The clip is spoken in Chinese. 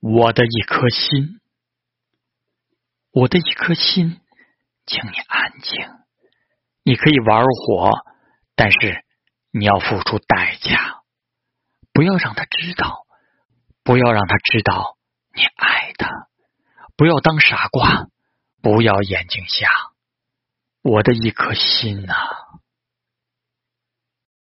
我的一颗心，请你安静。你可以玩火，但是你要付出代价。不要让他知道你爱他。不要当傻瓜，不要眼睛瞎。我的一颗心啊。